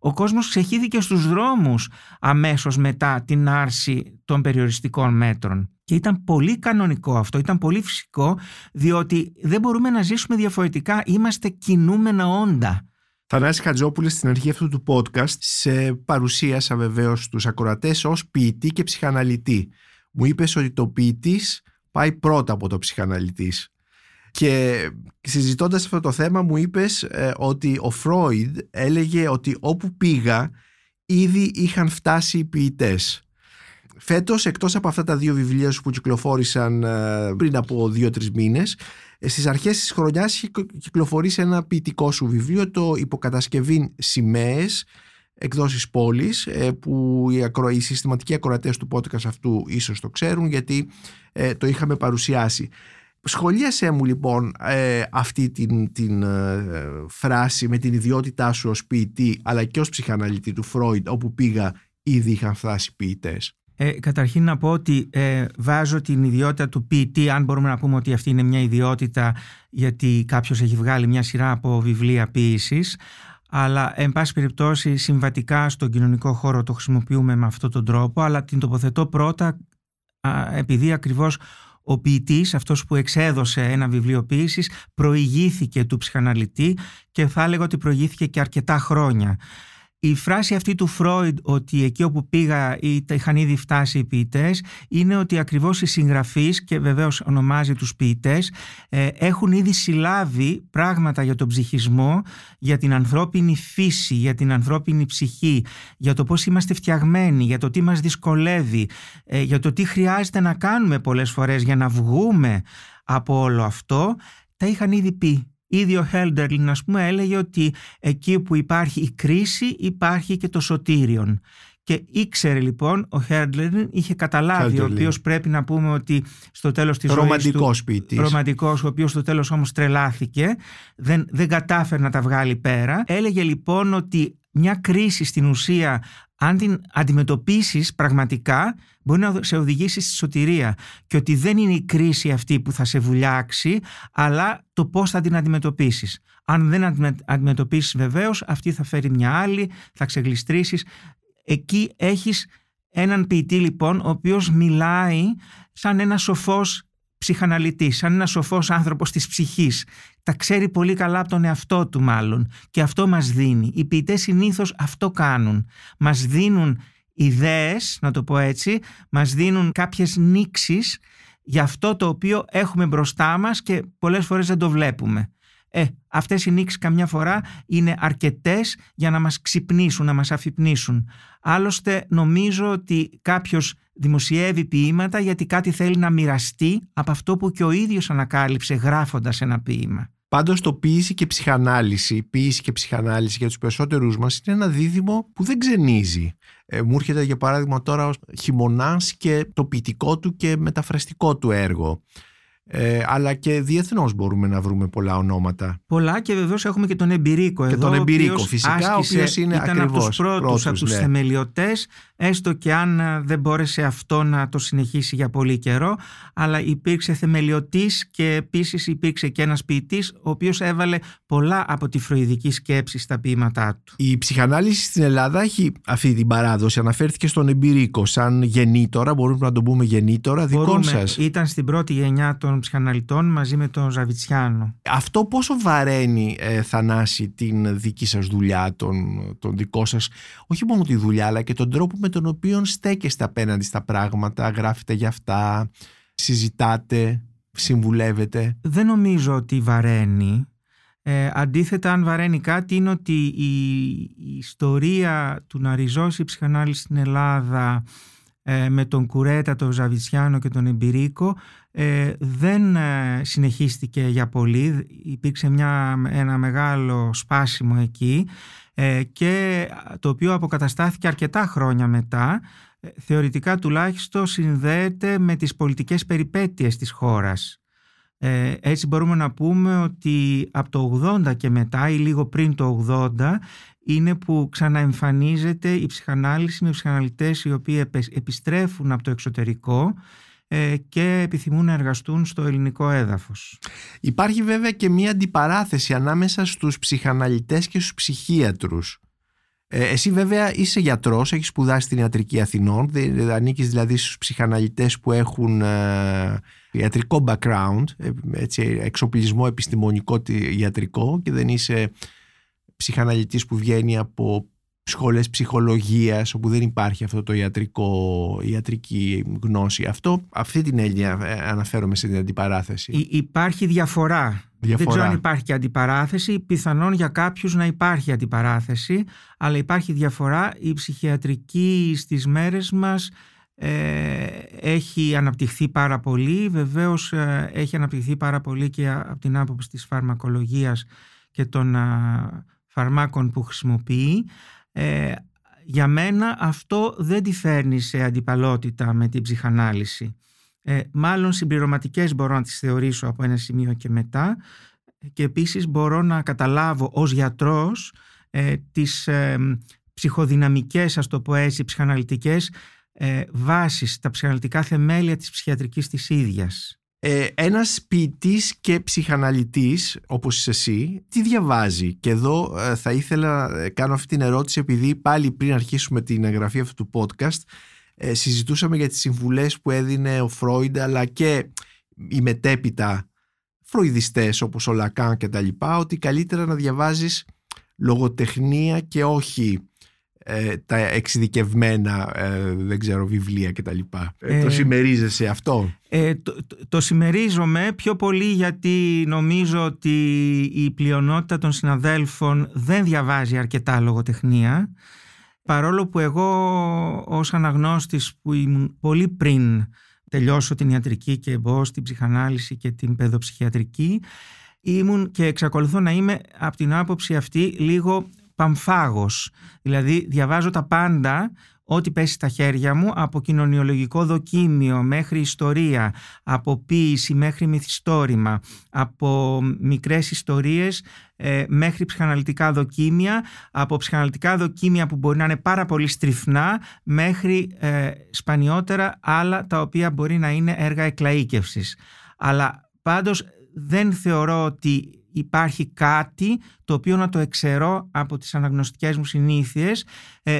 Ο κόσμος ξεχύθηκε στους δρόμους αμέσως μετά την άρση των περιοριστικών μέτρων. Και ήταν πολύ κανονικό αυτό, ήταν πολύ φυσικό, διότι δεν μπορούμε να ζήσουμε διαφορετικά, είμαστε κινούμενα όντα. Θανάση Χατζόπουλε, στην αρχή αυτού του podcast σε παρουσίασα βεβαίως τους ακροατές ως ποιητή και ψυχαναλυτή. Μου είπες ότι το ποιητής πάει πρώτα από το ψυχαναλυτής. Και συζητώντας αυτό το θέμα μου είπες ότι ο Φρόιντ έλεγε ότι όπου πήγα ήδη είχαν φτάσει οι ποιητές. Φέτος, εκτός από αυτά τα δύο βιβλία σου που κυκλοφόρησαν πριν από 2-3 μήνες, στις αρχές της χρονιάς είχε κυκλοφορήσει ένα ποιητικό σου βιβλίο, το «Υποκατασκευήν Σημαίες», εκδόσεις Πόλης, που οι συστηματικοί ακροατές του podcast αυτού ίσως το ξέρουν, γιατί το είχαμε παρουσιάσει. Σχολίασέ μου λοιπόν αυτή την φράση με την ιδιότητά σου ως ποιητή, αλλά και ως ψυχαναλυτή του Φρόιντ, όπου πήγα ήδη είχαν φτάσει ποιητές. Καταρχήν να πω ότι βάζω την ιδιότητα του ποιητή, αν μπορούμε να πούμε ότι αυτή είναι μια ιδιότητα, γιατί κάποιος έχει βγάλει μια σειρά από βιβλία ποίησης, αλλά εν πάση περιπτώσει συμβατικά στον κοινωνικό χώρο το χρησιμοποιούμε με αυτόν τον τρόπο, αλλά την τοποθετώ πρώτα επειδή ακριβώς ο ποιητής, αυτός που εξέδωσε ένα βιβλίο ποίησης, προηγήθηκε του ψυχαναλυτή και θα έλεγα ότι προηγήθηκε και αρκετά χρόνια. Η φράση αυτή του Φρόιντ ότι εκεί όπου πήγα είχαν ήδη φτάσει οι ποιητές, είναι ότι ακριβώς οι συγγραφείς, και βεβαίως ονομάζει τους ποιητές, έχουν ήδη συλλάβει πράγματα για τον ψυχισμό, για την ανθρώπινη φύση, για την ανθρώπινη ψυχή, για το πώς είμαστε φτιαγμένοι, για το τι μας δυσκολεύει, για το τι χρειάζεται να κάνουμε πολλές φορές για να βγούμε από όλο αυτό, τα είχαν ήδη πει. Ήδη ο Χέρντερλιν, ας πούμε, έλεγε ότι εκεί που υπάρχει η κρίση υπάρχει και το σωτήριον. Και ήξερε λοιπόν ο Χέρντερλιν, είχε καταλάβει, ο οποίος πρέπει να πούμε ότι στο τέλος της ζωής του, ρομαντικός, ο οποίος στο τέλος όμως τρελάθηκε, δεν κατάφερε να τα βγάλει πέρα. Έλεγε λοιπόν ότι μια κρίση στην ουσία, αν την αντιμετωπίσεις πραγματικά, μπορεί να σε οδηγήσει στη σωτηρία, και ότι δεν είναι η κρίση αυτή που θα σε βουλιάξει, αλλά το πώς θα την αντιμετωπίσεις. Αν δεν αντιμετωπίσεις, βεβαίως αυτή θα φέρει μια άλλη, θα ξεγλιστρήσεις. Εκεί έχεις έναν ποιητή λοιπόν ο οποίος μιλάει σαν ένας σοφός ψυχαναλυτής, σαν ένας σοφός άνθρωπος της ψυχής. Τα ξέρει πολύ καλά από τον εαυτό του μάλλον, και αυτό μας δίνει. Οι ποιητές συνήθως αυτό κάνουν. Μας δίνουν ιδέες, να το πω έτσι, μας δίνουν κάποιες νήξεις για αυτό το οποίο έχουμε μπροστά μας και πολλές φορές δεν το βλέπουμε. Αυτές οι νήξεις καμιά φορά είναι αρκετές για να μας ξυπνήσουν, να μας αφυπνήσουν. Άλλωστε νομίζω ότι κάποιος δημοσιεύει ποίηματα γιατί κάτι θέλει να μοιραστεί από αυτό που και ο ίδιος ανακάλυψε γράφοντας ένα ποίημα. Πάντως το ποίηση και ψυχανάλυση, ποίηση και ψυχανάλυση για τους περισσότερους μας είναι ένα δίδυμο που δεν ξενίζει. Μου έρχεται για παράδειγμα τώρα ως χειμωνάς και το ποιητικό του και μεταφραστικό του έργο. Αλλά και διεθνώς μπορούμε να βρούμε πολλά ονόματα. Πολλά, και βεβαίως έχουμε και τον Εμπειρίκο εδώ. Και τον Εμπειρίκο, φυσικά, ο οποίος είναι ήταν από τους πρώτους, από τους θεμελιωτές, έστω και αν δεν μπόρεσε αυτό να το συνεχίσει για πολύ καιρό. Αλλά υπήρξε θεμελιωτής και επίσης υπήρξε και ένας ποιητής, ο οποίος έβαλε πολλά από τη φροηδική σκέψη στα ποίηματά του. Η ψυχανάλυση στην Ελλάδα έχει αυτή την παράδοση. Αναφέρθηκε στον Εμπειρίκο σαν γεννήτορα, μπορούμε να τον πούμε γεννήτορα δικό σας. Ήταν στην πρώτη γενιά των ψυχαναλυτών μαζί με τον Ζαβιτσιάνο. Αυτό πόσο βαραίνει, Θανάση, την δική σας δουλειά, τον δικό σας, όχι μόνο τη δουλειά, αλλά και τον τρόπο με τον οποίο στέκεστε απέναντι στα πράγματα, γράφετε για αυτά, συζητάτε, συμβουλεύετε? Δεν νομίζω ότι βαραίνει. Αντίθετα, αν βαραίνει κάτι, είναι ότι η ιστορία του να ριζώσει η ψυχανάλυση στην Ελλάδα με τον Κουρέτα, τον Ζαβιτσιάνο και τον Εμπειρίκο, δεν συνεχίστηκε για πολύ. Υπήρξε ένα μεγάλο σπάσιμο εκεί, και το οποίο αποκαταστάθηκε αρκετά χρόνια μετά. Θεωρητικά τουλάχιστον συνδέεται με τις πολιτικές περιπέτειες της χώρας. Έτσι μπορούμε να πούμε ότι από το 80 και μετά, ή λίγο πριν το 80, είναι που ξαναεμφανίζεται η ψυχανάλυση με ψυχαναλυτές οι οποίοι επιστρέφουν από το εξωτερικό και επιθυμούν να εργαστούν στο ελληνικό έδαφος. Υπάρχει βέβαια και μία αντιπαράθεση ανάμεσα στους ψυχαναλυτές και στους ψυχίατρους. Εσύ βέβαια είσαι γιατρός, έχεις σπουδάσει την ιατρική Αθηνών, ανήκεις δηλαδή στους ψυχαναλυτές που έχουν ιατρικό background, έτσι, εξοπλισμό επιστημονικό ιατρικό, και δεν είσαι ψυχαναλυτής που βγαίνει από σχολές ψυχολογίας, όπου δεν υπάρχει αυτό το ιατρική γνώση. Αυτή την έννοια αναφέρομαι στην αντιπαράθεση. Υπάρχει διαφορά. Δεν ξέρω αν υπάρχει και αντιπαράθεση. Πιθανόν για κάποιους να υπάρχει αντιπαράθεση, αλλά υπάρχει διαφορά. Η ψυχιατρική στις μέρες μας έχει αναπτυχθεί πάρα πολύ. Βεβαίως έχει αναπτυχθεί πάρα πολύ και από την άποψη της φαρμακολογίας και των φαρμάκων που χρησιμοποιεί. Για μένα αυτό δεν τη φέρνει σε αντιπαλότητα με την ψυχανάλυση. Μάλλον συμπληρωματικές μπορώ να τις θεωρήσω από ένα σημείο και μετά, και επίσης μπορώ να καταλάβω ως γιατρός τις ψυχοδυναμικές, ας το πω έτσι, ψυχαναλυτικές βάσεις, τα ψυχαναλυτικά θεμέλια της ψυχιατρικής της ίδιας. Ένας ποιητής και ψυχαναλυτής όπως εσύ, τι διαβάζει? Και εδώ θα ήθελα να κάνω αυτή την ερώτηση, επειδή πάλι πριν αρχίσουμε την εγγραφή αυτού του podcast συζητούσαμε για τις συμβουλές που έδινε ο Φρόιντ, αλλά και οι μετέπειτα φροϊδιστές όπως ο Λακάν και τα λοιπά, ότι καλύτερα να διαβάζεις λογοτεχνία και όχι τα εξειδικευμένα δεν ξέρω, βιβλία και τα λοιπά. Το συμμερίζεσαι αυτό? Το συμμερίζομαι πιο πολύ, γιατί νομίζω ότι η πλειονότητα των συναδέλφων δεν διαβάζει αρκετά λογοτεχνία, παρόλο που εγώ ως αναγνώστης που ήμουν πολύ πριν τελειώσω την ιατρική και μπω στην ψυχανάλυση και την παιδοψυχιατρική, ήμουν και εξακολουθώ να είμαι από την άποψη αυτή λίγο παμφάγος. Δηλαδή διαβάζω τα πάντα, ό,τι πέσει στα χέρια μου, από κοινωνιολογικό δοκίμιο μέχρι ιστορία, από ποίηση μέχρι μυθιστόρημα, από μικρές ιστορίες μέχρι ψυχαναλυτικά δοκίμια, από ψυχαναλυτικά δοκίμια που μπορεί να είναι πάρα πολύ στριφνά μέχρι σπανιότερα άλλα τα οποία μπορεί να είναι έργα εκλαΐκευσης. Αλλά πάντως δεν θεωρώ ότι υπάρχει κάτι το οποίο να το εξαιρώ από τις αναγνωστικές μου συνήθειες.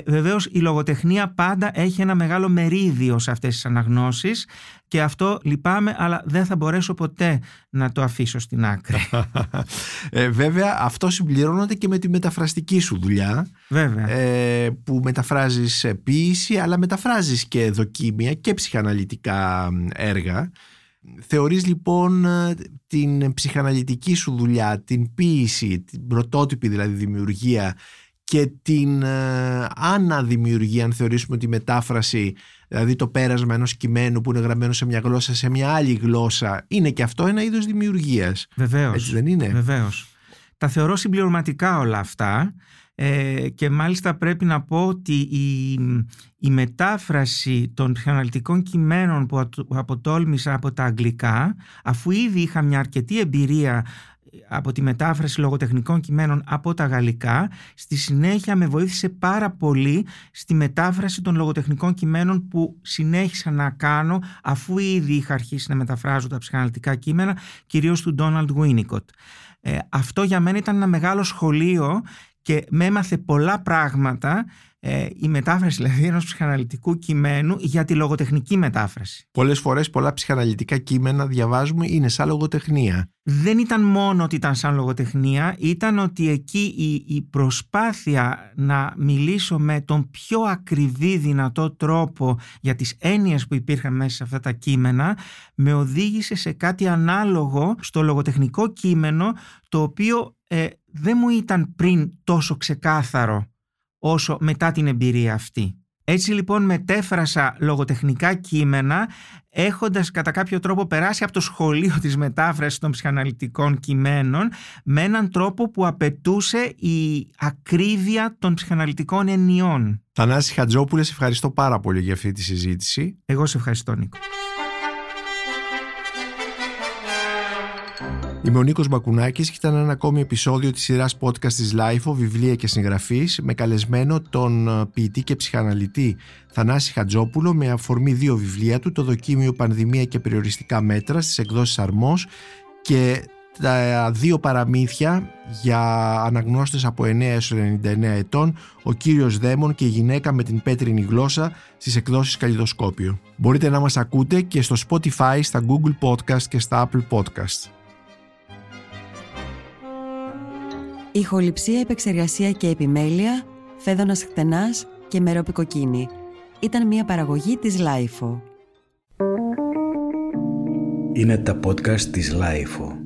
Βεβαίως η λογοτεχνία πάντα έχει ένα μεγάλο μερίδιο σε αυτές τις αναγνώσεις και αυτό λυπάμαι, αλλά δεν θα μπορέσω ποτέ να το αφήσω στην άκρη. Βέβαια αυτό συμπληρώνεται και με τη μεταφραστική σου δουλειά. Βέβαια. Που μεταφράζεις ποίηση, αλλά μεταφράζεις και δοκίμια και ψυχαναλυτικά έργα. Θεωρείς λοιπόν την ψυχαναλυτική σου δουλειά, την ποίηση, την πρωτότυπη δηλαδή δημιουργία και την αναδημιουργία, αν θεωρήσουμε τη μετάφραση, δηλαδή το πέρασμα ενός κειμένου που είναι γραμμένο σε μια γλώσσα σε μια άλλη γλώσσα, είναι και αυτό ένα είδος δημιουργίας? Βεβαίως. Έτσι δεν είναι? Βεβαίως. Τα θεωρώ συμπληρωματικά όλα αυτά. Και μάλιστα πρέπει να πω ότι η μετάφραση των ψυχαναλυτικών κειμένων που αποτόλμησα από τα αγγλικά, αφού ήδη είχα μια αρκετή εμπειρία από τη μετάφραση λογοτεχνικών κειμένων από τα γαλλικά, στη συνέχεια με βοήθησε πάρα πολύ στη μετάφραση των λογοτεχνικών κειμένων που συνέχισα να κάνω αφού ήδη είχα αρχίσει να μεταφράζω τα ψυχαναλυτικά κείμενα, κυρίως του Ντόναλτ Γουίνικοτ. Αυτό για μένα ήταν ένα μεγάλο σχολείο και με έμαθε πολλά πράγματα, η μετάφραση δηλαδή ενός ψυχαναλυτικού κειμένου για τη λογοτεχνική μετάφραση. Πολλές φορές πολλά ψυχαναλυτικά κείμενα διαβάζουμε είναι σαν λογοτεχνία. Δεν ήταν μόνο ότι ήταν σαν λογοτεχνία, ήταν ότι εκεί η προσπάθεια να μιλήσω με τον πιο ακριβή δυνατό τρόπο για τις έννοιες που υπήρχαν μέσα σε αυτά τα κείμενα με οδήγησε σε κάτι ανάλογο στο λογοτεχνικό κείμενο, το οποίο δεν μου ήταν πριν τόσο ξεκάθαρο όσο μετά την εμπειρία αυτή. Έτσι λοιπόν μετέφρασα λογοτεχνικά κείμενα έχοντας κατά κάποιο τρόπο περάσει από το σχολείο της μετάφρασης των ψυχαναλυτικών κειμένων με έναν τρόπο που απαιτούσε η ακρίβεια των ψυχαναλυτικών εννοιών. Θανάση Χατζόπουλε, σε ευχαριστώ πάρα πολύ για αυτή τη συζήτηση. Εγώ σε ευχαριστώ, Νίκο. Είμαι ο Νίκος Μπακουνάκης και ήταν ένα ακόμη επεισόδιο της σειράς podcast της LIFO, βιβλία και συγγραφής, με καλεσμένο τον ποιητή και ψυχαναλυτή Θανάση Χατζόπουλο, με αφορμή δύο βιβλία του, το δοκίμιο «Πανδημία και περιοριστικά μέτρα» στις εκδόσεις Αρμός και τα δύο παραμύθια για αναγνώστες από 9 έως 99 ετών, ο κύριος Δαίμων και η γυναίκα με την πέτρινη γλώσσα, στις εκδόσεις Καλειδοσκόπιο. Μπορείτε να μας ακούτε και στο Spotify, στα Google Podcast και στα Apple Podcast. Ηχοληψία, επεξεργασία και επιμέλεια Φαίδων Ασχτενάς και Μερόπη Κοκκίνη. Ήταν μια παραγωγή της LIFO. Είναι τα podcast της LIFO.